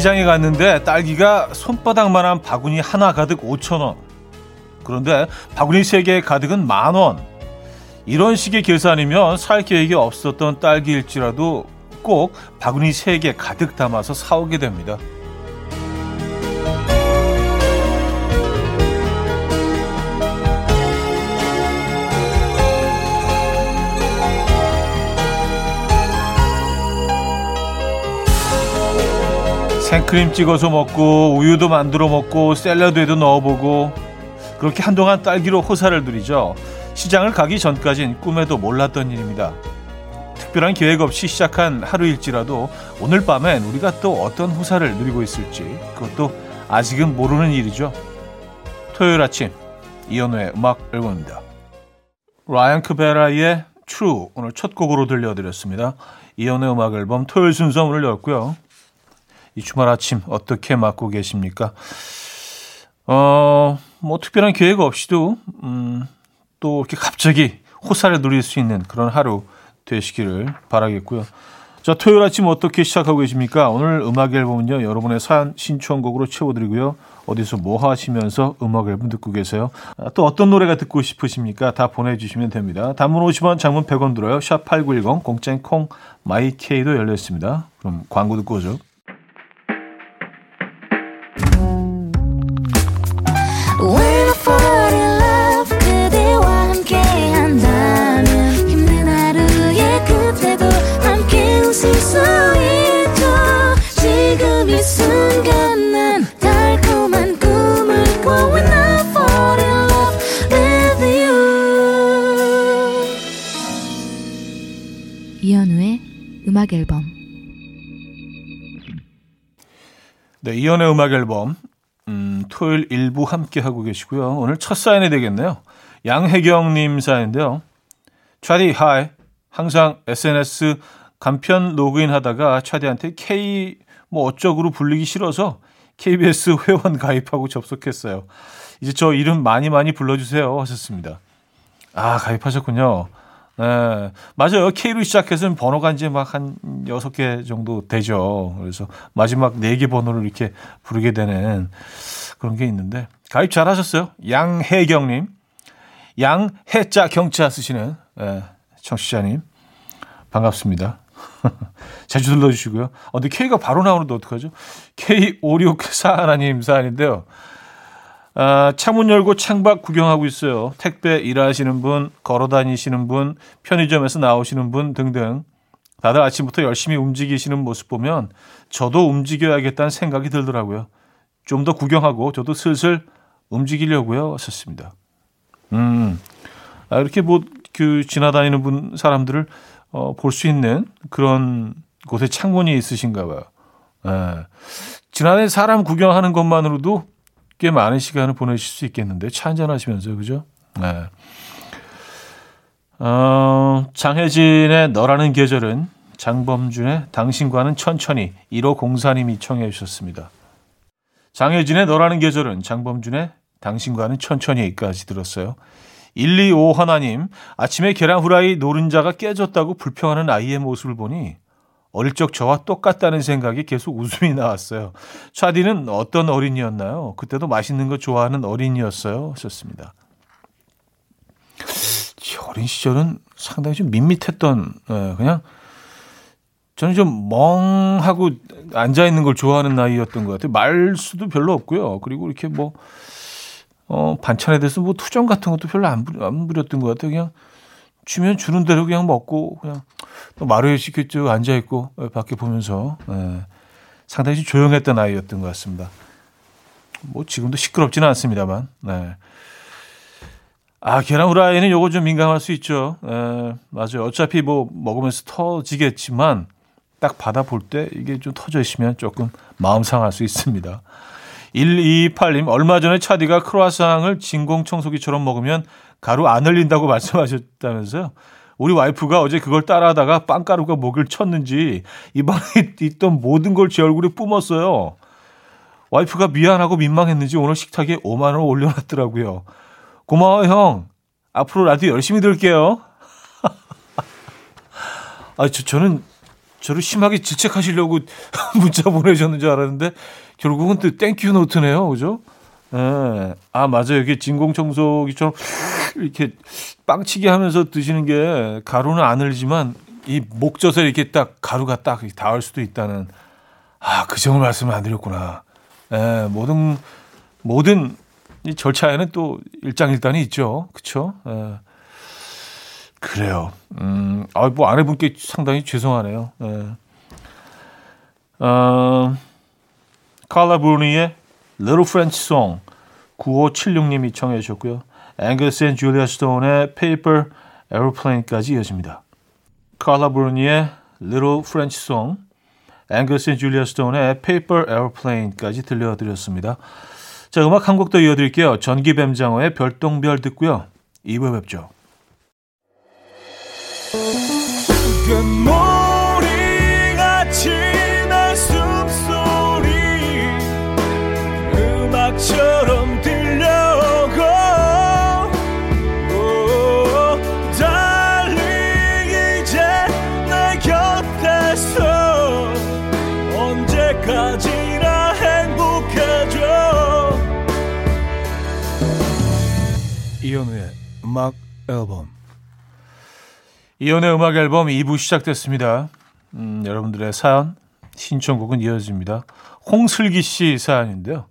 시장에 갔는데 딸기가 손바닥만한 바구니 하나 가득 5,000원. 그런데 바구니 3개 가득은 10,000원. 이런 식의 계산이면 살 계획이 없었던 딸기일지라도 꼭 바구니 3개 가득 담아서 사오게 됩니다. 생크림 찍어서 먹고 우유도 만들어 먹고 샐러드에도 넣어보고 그렇게 한동안 딸기로 호사를 누리죠. 시장을 가기 전까진 꿈에도 몰랐던 일입니다. 특별한 계획 없이 시작한 하루일지라도 오늘 밤엔 우리가 또 어떤 호사를 누리고 있을지 그것도 아직은 모르는 일이죠. 토요일 아침 이현우의 음악 앨범입니다. 라이언 크베라의 True 오늘 첫 곡으로 들려드렸습니다. 이현우의 음악 앨범 토요일 순서 문을 열고요. 이 주말 아침 어떻게 맞고 계십니까? 뭐 특별한 계획 없이도 또 이렇게 갑자기 호사를 누릴 수 있는 그런 하루 되시기를 바라겠고요. 자, 토요일 아침 어떻게 시작하고 계십니까? 오늘 음악 앨범은요, 여러분의 사연 신청곡으로 채워드리고요. 어디서 뭐 하시면서 음악 앨범 듣고 계세요? 또 어떤 노래가 듣고 싶으십니까? 다 보내주시면 됩니다. 단문 50원, 장문 100원 들어요. 샵8910, 공짜인 콩, 마이케이도 열려있습니다. 그럼 광고 듣고 오죠. 이현우의 음악 앨범. 네, 이현우의 음악 앨범. 토요일 일부 함께 하고 계시고요. 오늘 첫 사연이 되겠네요. 양혜경님 사연인데요. 차디 하이. 항상 SNS 간편 로그인하다가 차디한테 K 뭐 어쩌고로 불리기 싫어서 KBS 회원 가입하고 접속했어요. 이제 저 이름 많이 불러주세요 하셨습니다. 아, 가입하셨군요. 네, 맞아요. K로 시작해서 번호가 이제 막 한 6개 정도 되죠. 그래서 마지막 4개 번호를 이렇게 부르게 되는 그런 게 있는데 가입 잘 하셨어요. 양혜경님, 양해자 경자 쓰시는 청취자님 반갑습니다. 자주 들러주시고요. 근데 K가 바로 나오는데 어떡하죠? K564 하나님 사안인데요. 창문 열고 창밖 구경하고 있어요. 택배 일하시는 분, 걸어다니시는 분, 편의점에서 나오시는 분 등등 다들 아침부터 열심히 움직이시는 모습 보면 저도 움직여야겠다는 생각이 들더라고요. 좀 더 구경하고 저도 슬슬 움직이려고요. 썼습니다. 이렇게 뭐 그 지나다니는 분 사람들을 볼 수 있는 그런 곳에 창문이 있으신가 봐요. 예. 지난해 사람 구경하는 것만으로도 꽤 많은 시간을 보내실 수 있겠는데 차 한잔 하시면서 그죠? 네. 장혜진의 너라는 계절은 장범준의 당신과는 천천히 1504님이 청해 주셨습니다. 장혜진의 너라는 계절은 장범준의 당신과는 천천히까지 들었어요. 125 하나님, 아침에 계란 후라이 노른자가 깨졌다고 불평하는 아이의 모습을 보니 어릴 적 저와 똑같다는 생각이 계속 웃음이 나왔어요. 차디는 어떤 어린이였나요? 그때도 맛있는 거 좋아하는 어린이였어요. 썼습니다. 어린 시절은 상당히 좀 밋밋했던, 그냥 저는 좀 멍하고 앉아있는 걸 좋아하는 나이였던 것 같아요. 말수도 별로 없고요. 그리고 이렇게 뭐, 반찬에 대해서 뭐 투정 같은 것도 별로 안 부렸던 것 같아요. 그냥 주면 주는 대로 그냥 먹고 그냥 또 마루에 쭉 앉아있고 밖에 보면서 상당히 조용했던 아이였던 것 같습니다. 뭐 지금도 시끄럽지는 않습니다만. 네. 아, 계란 후라이는 요거 좀 민감할 수 있죠. 맞아요. 어차피 뭐 먹으면서 터지겠지만 딱 받아볼 때 이게 좀 터져 있으면 조금 마음 상할 수 있습니다. 128님, 얼마 전에 차디가 크루아상을 진공청소기처럼 먹으면 가루 안 흘린다고 말씀하셨다면서요. 우리 와이프가 어제 그걸 따라하다가 빵가루가 목을 쳤는지 입안에 있던 모든 걸 제 얼굴에 뿜었어요. 와이프가 미안하고 민망했는지 오늘 식탁에 5만 원 올려놨더라고요. 고마워 형. 앞으로 라디오 열심히 들을게요. 저는 저를 심하게 질책하시려고 문자 보내셨는 줄 알았는데 결국은 또 땡큐 노트네요. 그죠? 네. 아, 맞아요. 이게 진공청소기처럼 이렇게 빵치기 하면서 드시는 게 가루는 안 흘리지만 이 목젖에 이렇게 딱 가루가 딱 닿을 수도 있다는, 아, 그 점을 말씀을 안 드렸구나. 네. 모든 이 절차에는 또 일장일단이 있죠. 그렇죠? 네. 그래요. 뭐 아내분께 상당히 죄송하네요. 네. 칼라 브루니의 Little French Song 9576님이 청해 주셨고요. 앵거스 앤 줄리아 스톤의 Paper Airplane까지 이어집니다. 칼라 브루니의 Little French Song, 앵거스 앤 줄리아 스톤의 Paper Airplane까지 들려드렸습니다. 자, 음악 한 곡 더 이어드릴게요. 전기뱀장어의 별똥별 듣고요. 2부에 뵙죠. 머리같이 날 숨소리 음악처럼 들려오고 달리 이제 내 곁에서 언제까지나 행복해져. 이현우의 음악 앨범. 이연의 음악 앨범 2부 시작됐습니다. 여러분들의 사연, 신청곡은 이어집니다. 홍슬기 씨 사연인데요.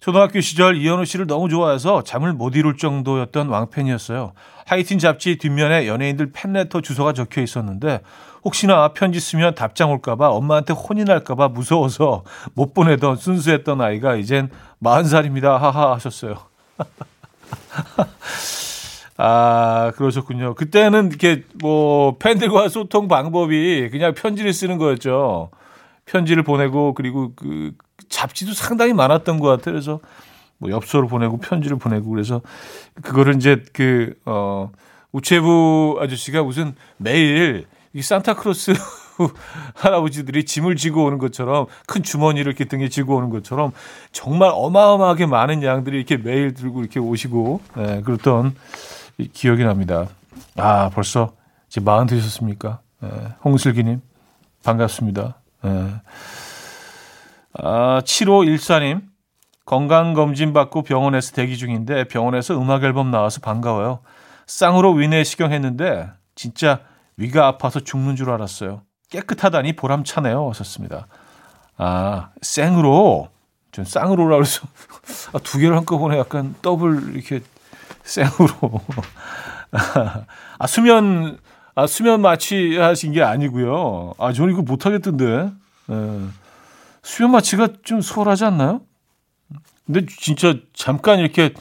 초등학교 시절 이현우 씨를 너무 좋아해서 잠을 못 이룰 정도였던 왕팬이었어요. 하이틴 잡지 뒷면에 연예인들 팬레터 주소가 적혀 있었는데 혹시나 편지 쓰면 답장 올까 봐 엄마한테 혼이 날까 봐 무서워서 못 보내던 순수했던 아이가 이젠 40살입니다. 하하 하셨어요. 아, 그러셨군요. 그때는 이렇게 뭐 팬들과 소통 방법이 그냥 편지를 쓰는 거였죠. 편지를 보내고 그리고 그 잡지도 상당히 많았던 것 같아요. 그래서 뭐 엽서를 보내고 편지를 보내고 그래서 그거를 이제 우체부 아저씨가 무슨 매일 이 산타크로스 할아버지들이 짐을 지고 오는 것처럼 큰 주머니를 이렇게 등에 지고 오는 것처럼 정말 어마어마하게 많은 양들이 이렇게 매일 들고 이렇게 오시고, 네, 그랬던 기억이 납니다. 아, 벌써 이제 40 되셨습니까? 예, 홍슬기님, 반갑습니다. 예. 아, 7514님, 건강검진 받고 병원에서 대기 중인데 병원에서 음악 앨범 나와서 반가워요. 쌍으로 위내시경 했는데 진짜 위가 아파서 죽는 줄 알았어요. 깨끗하다니 보람차네요. 하셨습니다. 아, 쌩으로, 전 쌍으로라고 해서 아, 두 개를 한꺼번에 약간 더블 이렇게 쌩으로. 아, 수면 마취 하신 게 아니고요. 아, 저는 이거 못 하겠던데. 네. 수면 마취가 좀 수월하지 않나요? 근데 진짜 잠깐 이렇게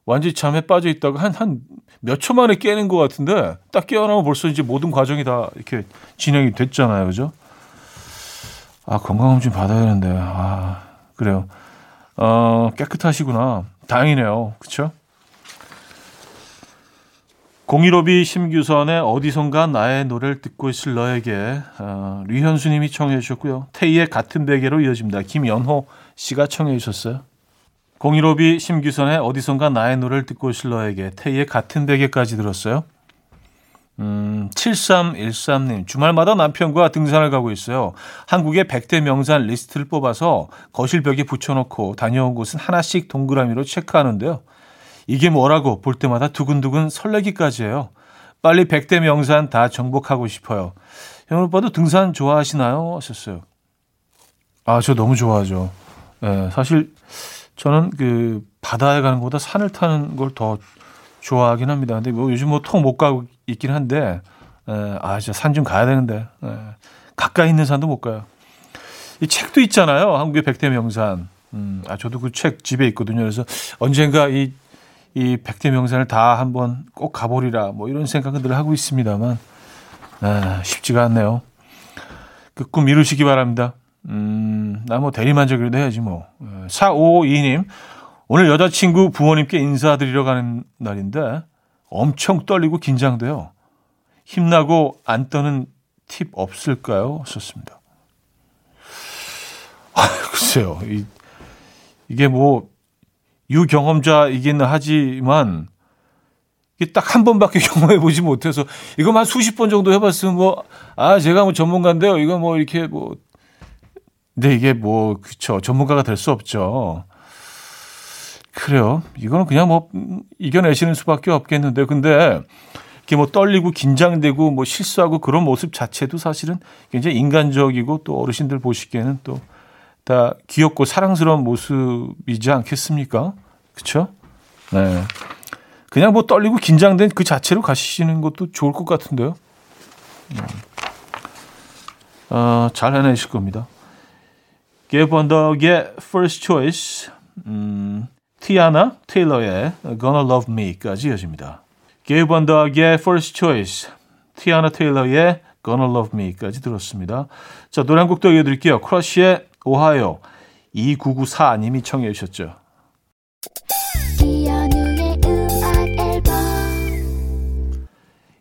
완전히 잠에 빠져 있다가 한 몇 초 만에 깨는 것 같은데 딱 깨어나면 벌써 이제 모든 과정이 다 이렇게 진행이 됐잖아요. 그죠? 아, 건강검진 받아야 되는데. 아, 그래요. 깨끗하시구나. 다행이네요. 그렇죠? 015B 심규선의 어디선가 나의 노래를 듣고 있을 너에게, 류현수님이 청해 주셨고요. 태희의 같은 베개로 이어집니다. 김연호 씨가 청해 주셨어요. 015B 심규선의 어디선가 나의 노래를 듣고 있을 너에게, 태희의 같은 베개까지 들었어요. 7313님, 주말마다 남편과 등산을 가고 있어요. 한국의 100대 명산 리스트를 뽑아서 거실 벽에 붙여놓고 다녀온 곳은 하나씩 동그라미로 체크하는데요. 이게 뭐라고 볼 때마다 두근두근 설레기까지 해요. 빨리 100대 명산 다 정복하고 싶어요. 형 오빠도 등산 좋아하시나요? 하셨어요. 아, 저 너무 좋아하죠. 네, 사실 저는 그 바다에 가는 것보다 산을 타는 걸 더 좋아하긴 합니다. 근데 뭐 요즘 뭐 통 못 가고 있긴 한데, 아, 진짜 산 좀 가야 되는데. 가까이 있는 산도 못 가요. 이 책도 있잖아요. 한국의 100대 명산. 아, 저도 그 책 집에 있거든요. 그래서 언젠가 이 100대 명산을 다 한번 꼭 가보리라 뭐 이런 생각은 늘 하고 있습니다만, 아, 쉽지가 않네요. 그 꿈 이루시기 바랍니다. 나 뭐 대리만족이라도 해야지 뭐. 4552님, 오늘 여자친구 부모님께 인사드리러 가는 날인데 엄청 떨리고 긴장돼요. 힘나고 안 떠는 팁 없을까요? 썼습니다. 아, 글쎄요. 이게 뭐 유경험자이긴 하지만 이게 딱 한 번밖에 경험해 보지 못해서 이거만 수십 번 정도 해봤으면 뭐 아 제가 뭐 전문가인데요. 이거 뭐 이렇게 뭐 근데 이게 뭐 그쵸 전문가가 될 수 없죠. 그래요. 이거는 그냥 뭐 이겨내시는 수밖에 없겠는데 근데 이게 뭐 떨리고 긴장되고 뭐 실수하고 그런 모습 자체도 사실은 굉장히 인간적이고 또 어르신들 보시기에는 또 다 귀엽고 사랑스러운 모습이지 않겠습니까? 그렇죠? 네. 그냥 뭐 떨리고 긴장된 그 자체로 가시는 것도 좋을 것 같은데요. 잘 해내실 겁니다. Gabe Van Dog의 First Choice, Tiana Taylor의 Gonna Love Me까지 이어집니다. Gabe Van Dog의 First Choice, Tiana Taylor의 Gonna Love Me까지 들었습니다. 자, 노래 한 곡 더 이어드릴게요. 크러쉬의 오하이오 2994님이 청해 주셨죠.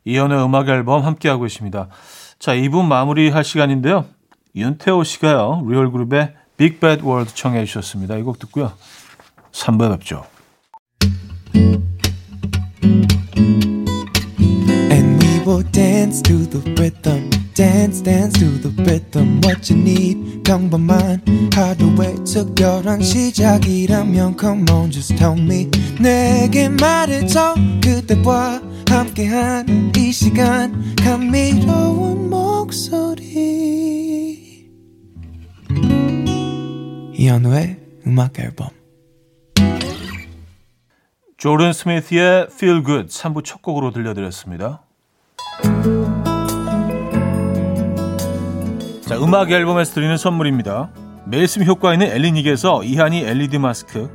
이현우의 음악 앨범 함께하고 있습니다. 자, 2분 마무리할 시간인데요. 윤태호 씨가요. 리얼그룹의 빅 배드 월드 청해 주셨습니다. 이 곡 듣고요. 3부에 뵙죠. And we will dance to the rhythm. Dance, dance to the rhythm. What you need, 평범한 하루의 특별한 시작이라면 Come on, just tell me 내게 말해줘 그대와 함께한 이 시간 감미로운 목소리 이현우의 음악 앨범 조던 스미스의 Feel Good 3부 첫 곡으로 들려드렸습니다. 자, 음악 앨범에서 드리는 선물입니다. 매일 쓰면 효과 있는 엘리닉에서 이하늬 LED 마스크,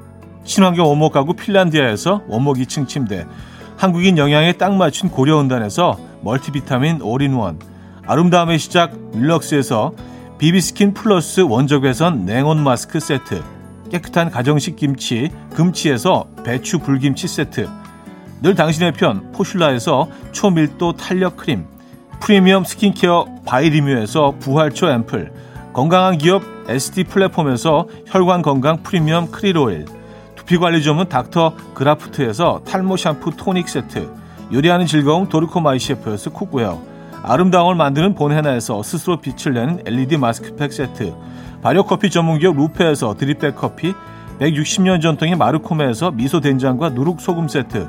친환경 원목 가구 핀란디아에서 원목 2층 침대, 한국인 영양에 딱 맞춘 고려온단에서 멀티비타민 올인원, 아름다움의 시작 윌럭스에서 비비스킨 플러스 원적외선 냉온 마스크 세트, 깨끗한 가정식 김치 금치에서 배추 불김치 세트, 늘 당신의 편 포슐라에서 초밀도 탄력 크림, 프리미엄 스킨케어 바이리뮤에서 부활초 앰플, 건강한 기업 SD 플랫폼에서 혈관건강 프리미엄 크릴오일, 두피관리 전문 닥터 그라프트에서 탈모 샴푸 토닉 세트, 요리하는 즐거움 도르코 마이셰프에서 쿡웨어, 아름다움을 만드는 본헤나에서 스스로 빛을 내는 LED 마스크팩 세트, 발효커피 전문기업 루페에서 드립백 커피, 160년 전통의 마르코메에서 미소된장과 누룩소금 세트,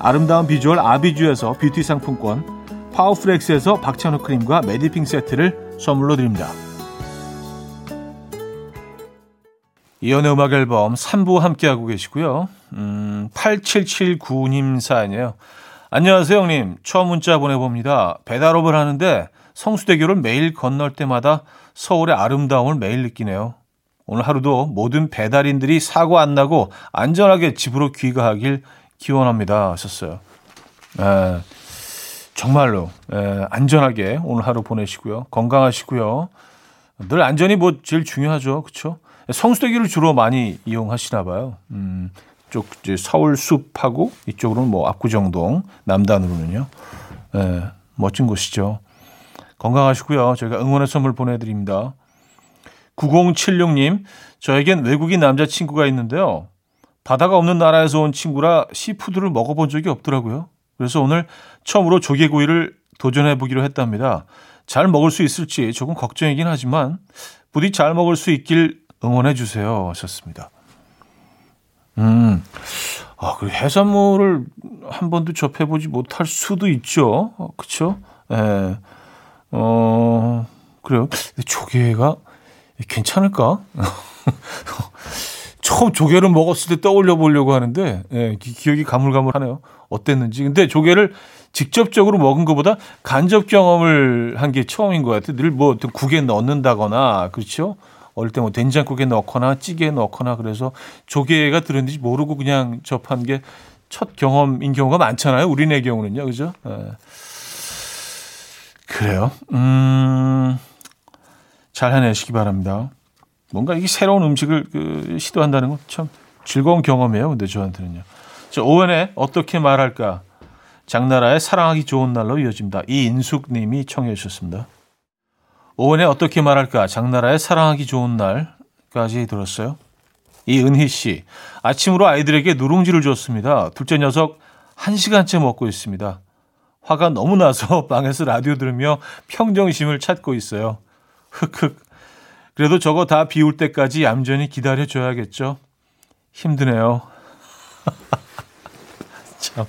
아름다운 비주얼 아비주에서 뷰티 상품권, 파워프렉스에서 박찬호 크림과 메디핑 세트를 선물로 드립니다. 이연의 음악 앨범 3부 함께하고 계시고요. 8779님 사연이에요. 안녕하세요 형님. 처음 문자 보내봅니다. 배달업을 하는데 성수대교를 매일 건널 때마다 서울의 아름다움을 매일 느끼네요. 오늘 하루도 모든 배달인들이 사고 안 나고 안전하게 집으로 귀가하길 기원합니다 하셨어요. 정말로 안전하게 오늘 하루 보내시고요. 건강하시고요. 늘 안전이 뭐 제일 중요하죠. 그렇죠? 성수대교를 주로 많이 이용하시나 봐요. 쪽 이제 서울숲하고 이쪽으로는 뭐 압구정동, 남단으로는요. 멋진 곳이죠. 건강하시고요. 저희가 응원의 선물 보내드립니다. 9076님, 저에겐 외국인 남자친구가 있는데요. 바다가 없는 나라에서 온 친구라 시푸드를 먹어본 적이 없더라고요. 그래서 오늘 처음으로 조개구이를 도전해보기로 했답니다. 잘 먹을 수 있을지 조금 걱정이긴 하지만 부디 잘 먹을 수 있길 응원해주세요 하셨습니다. 그 해산물을 한 번도 접해보지 못할 수도 있죠. 그렇죠? 그래요. 조개가 괜찮을까? 처음 조개를 먹었을 때 떠올려 보려고 하는데 기억이 가물가물하네요. 어땠는지. 근데 조개를 직접적으로 먹은 것보다 간접 경험을 한 게 처음인 것 같아요. 늘 뭐 국에 넣는다거나 그렇죠. 어릴 때 뭐 된장국에 넣거나 찌개에 넣거나 그래서 조개가 들었는지 모르고 그냥 접한 게 첫 경험인 경우가 많잖아요. 우리네 경우는요. 그죠? 네. 그래요. 잘 해내시기 바랍니다. 뭔가 이게 새로운 음식을 시도한다는 건 참 즐거운 경험이에요. 근데 저한테는요. 자, 오은의 어떻게 말할까? 장나라의 사랑하기 좋은 날로 이어집니다. 이인숙 님이 청해 주셨습니다. 오은의 어떻게 말할까? 장나라의 사랑하기 좋은 날까지 들었어요. 이은희 씨, 아침으로 아이들에게 누룽지를 줬습니다. 둘째 녀석 1시간째 먹고 있습니다. 화가 너무 나서 방에서 라디오 들으며 평정심을 찾고 있어요. 흑흑. 그래도 저거 다 비울 때까지 얌전히 기다려줘야겠죠. 힘드네요. 참.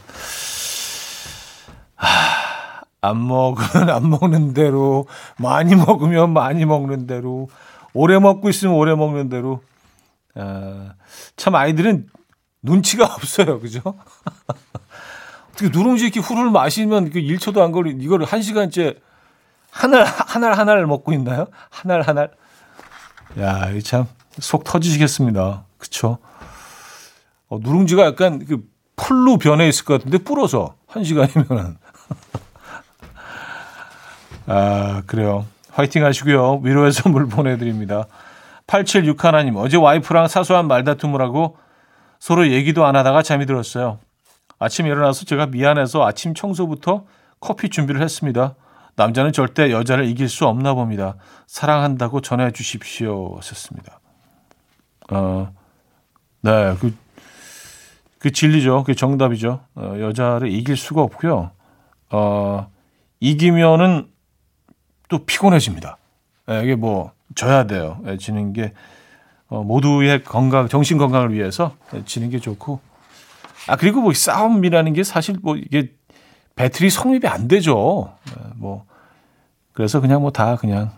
안 먹으면 안 먹는 대로, 많이 먹으면 많이 먹는 대로, 오래 먹고 있으면 오래 먹는 대로. 참 아이들은 눈치가 없어요. 그죠? 어떻게 누룽지 이렇게 후루를 마시면 1초도 안 걸리, 이걸 1시간째 한 알 먹고 있나요? 한 알. 야, 이 참 속 터지시겠습니다. 그쵸? 누룽지가 약간 그 풀로 변해 있을 것 같은데, 불어서 1시간이면은. 아, 그래요. 화이팅 하시고요. 위로의 선물 보내드립니다. 876 하나님, 어제 와이프랑 사소한 말다툼을 하고 서로 얘기도 안 하다가 잠이 들었어요. 아침에 일어나서 제가 미안해서 아침 청소부터 커피 준비를 했습니다. 남자는 절대 여자를 이길 수 없나 봅니다. 사랑한다고 전해 주십시오. 하셨습니다. 네, 그 진리죠. 그 정답이죠. 여자를 이길 수가 없고요. 이기면은 또 피곤해집니다. 이게 뭐 져야 돼요. 지는 게 모두의 건강, 정신 건강을 위해서 지는 게 좋고. 그리고 뭐 싸움이라는 게 사실 뭐 이게 배틀이 성립이 안 되죠. 뭐 그래서 그냥 뭐 다 그냥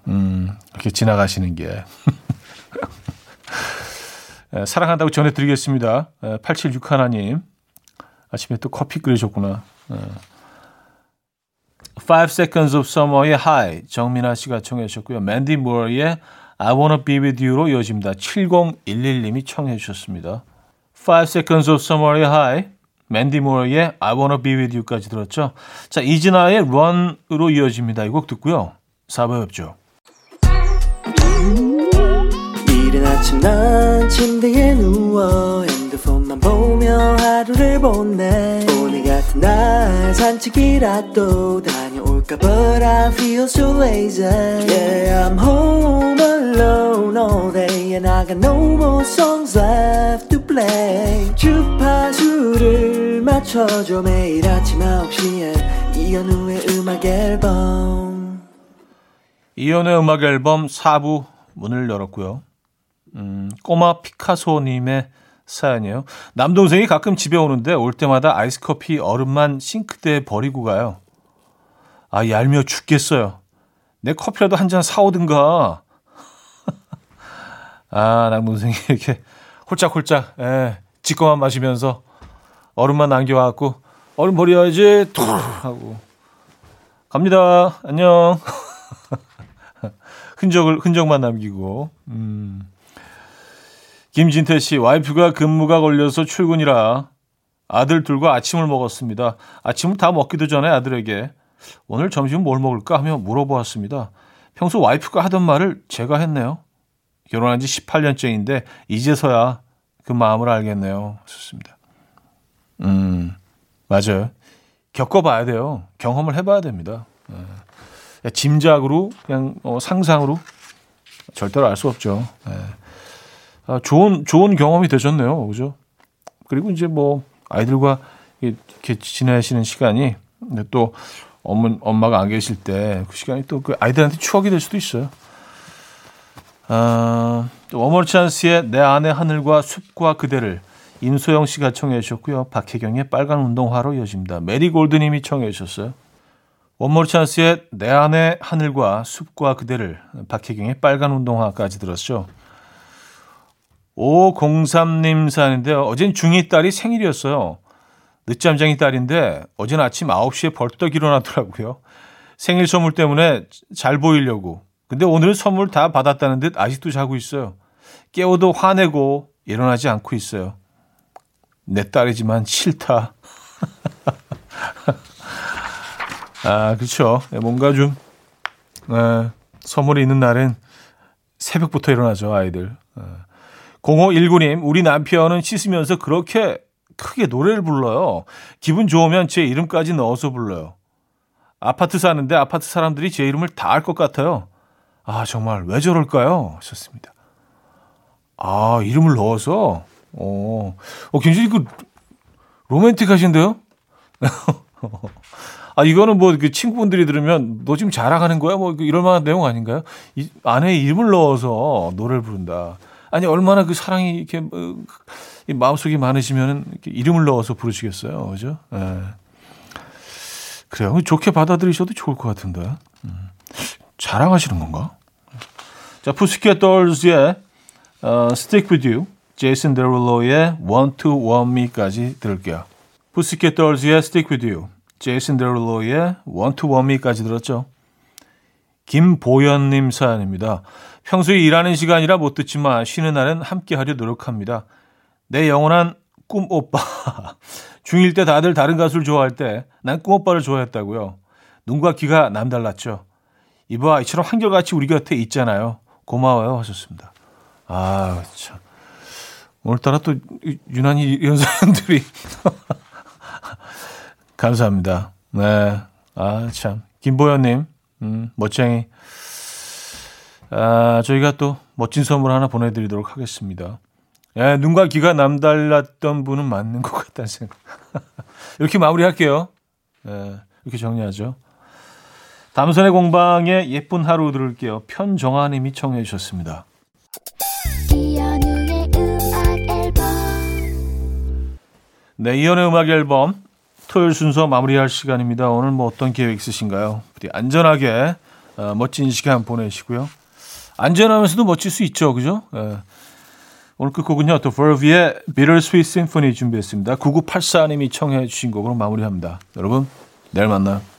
이렇게 지나가시는 게. 사랑한다고 전해드리겠습니다. 876 하나님, 아침에 또 커피 끓이셨구나. 5 Seconds of Summer의 High, 정민아 씨가 청해 주셨고요. 맨디 무어의 I Wanna Be With You로 이어집니다. 7011님이 청해 주셨습니다. 5 Seconds of Summer의 High, 맨디 무어의 I Wanna Be With You까지 들었죠. 자, 이진아의 Run으로 이어집니다. 이 곡 듣고요. 4부에 뵙죠. 이른 아침 난 침대에 누워 핸드폰만 보며 하루를 보내. 오늘 같은 날 산책이라도 다녀올까. But I feel so lazy. Yeah, I'm home alone all day and I got no more songs left to play. 주파수를 맞춰줘. 매일 아침 9시에 이현우의 음악 앨범. 이현우의 음악 앨범 4부 문을 열었고요. 꼬마 피카소님의 사연이에요. 남동생이 가끔 집에 오는데 올 때마다 아이스커피 얼음만 싱크대에 버리고 가요. 아, 얄미워 죽겠어요. 내 커피라도 한 잔 사오든가. 아, 남동생이 이렇게 홀짝홀짝, 지꺼만 마시면서 얼음만 남겨와갖고, 얼음 버려야지, 툭! 하고. 갑니다. 안녕. 흔적만 남기고. 김진태 씨, 와이프가 근무가 걸려서 출근이라 아들 둘과 아침을 먹었습니다. 아침을 다 먹기도 전에 아들에게 오늘 점심은 뭘 먹을까 하며 물어보았습니다. 평소 와이프가 하던 말을 제가 했네요. 결혼한 지 18년째인데 이제서야 그 마음을 알겠네요. 좋습니다. 맞아요. 겪어봐야 돼요. 경험을 해봐야 됩니다. 짐작으로, 그냥 상상으로 절대로 알 수 없죠. 좋은 경험이 되셨네요. 그죠? 그리고 이제 뭐 아이들과 이렇게 지내시는 시간이 또 엄마가 안 계실 때 그 시간이 또 그 아이들한테 추억이 될 수도 있어요. 또 원몰 찬스의 내 안의 하늘과 숲과 그대를 임소영 씨가 청해 주셨고요. 박혜경의 빨간 운동화로 이어집니다. 메리골드님이 청해 주셨어요. 원몰 찬스의 내 안의 하늘과 숲과 그대를, 박혜경의 빨간 운동화까지 들었죠. 503님 사연인데요. 어젠 중2 딸이 생일이었어요. 늦잠쟁이 딸인데 어젠 아침 9시에 벌떡 일어나더라고요. 생일 선물 때문에 잘 보이려고. 근데 오늘은 선물 다 받았다는 듯 아직도 자고 있어요. 깨워도 화내고 일어나지 않고 있어요. 내 딸이지만 싫다. 아, 그렇죠. 뭔가 좀 선물이 있는 날엔 새벽부터 일어나죠, 아이들. 0519님, 우리 남편은 씻으면서 그렇게 크게 노래를 불러요. 기분 좋으면 제 이름까지 넣어서 불러요. 아파트 사는데 아파트 사람들이 제 이름을 다 알 것 같아요. 아, 정말 왜 저럴까요? 하셨습니다. 아, 이름을 넣어서? 굉장히 로맨틱하신데요? 아, 이거는 뭐 그 친구분들이 들으면 너 지금 자랑하는 거야? 뭐 이럴 만한 내용 아닌가요? 이 안에 이름을 넣어서 노래를 부른다. 아니, 얼마나 그 사랑이 이렇게 마음속이 많으시면 이름을 넣어서 부르시겠어요. 그죠? 네. 그래요. 좋게 받아들이셔도 좋을 것 같은데. 자랑하시는 건가? 자, 푸시켓 돌스의 Stick With You, 제이슨 데룰로의 Want To Want Me까지 들을게요. 푸시켓 돌스의 Stick With You, 제이슨 데룰로의 Want To Want Me까지 들었죠. 김보연님 사연입니다. 평소에 일하는 시간이라 못 듣지만 쉬는 날엔 함께하려 노력합니다. 내 영원한 꿈오빠. 중1 때 다들 다른 가수를 좋아할 때 난 꿈오빠를 좋아했다고요. 눈과 귀가 남달랐죠. 이봐, 이처럼 한결같이 우리 곁에 있잖아요. 고마워요. 하셨습니다. 아, 참. 오늘따라 또 유난히 이런 사람들이. 감사합니다. 네. 아, 참. 김보현님, 멋쟁이. 아, 저희가 또 멋진 선물 하나 보내드리도록 하겠습니다. 예, 눈과 귀가 남달랐던 분은 맞는 것 같다는 생각. 이렇게 마무리할게요. 예, 이렇게 정리하죠. 담선의 공방의 예쁜 하루 들을게요. 편정아님이 청해 주셨습니다. 네, 이현의 음악 앨범 토요일 순서 마무리할 시간입니다. 오늘 뭐 어떤 계획 있으신가요? 부디 안전하게 멋진 시간 보내시고요. 안전하면서도 멋질 수 있죠, 그죠? 예. 오늘 끝곡은요, 또 버비의 Bittersweet Symphony 준비했습니다. 9984님이 청해 주신 곡으로 마무리합니다. 여러분, 내일 만나요.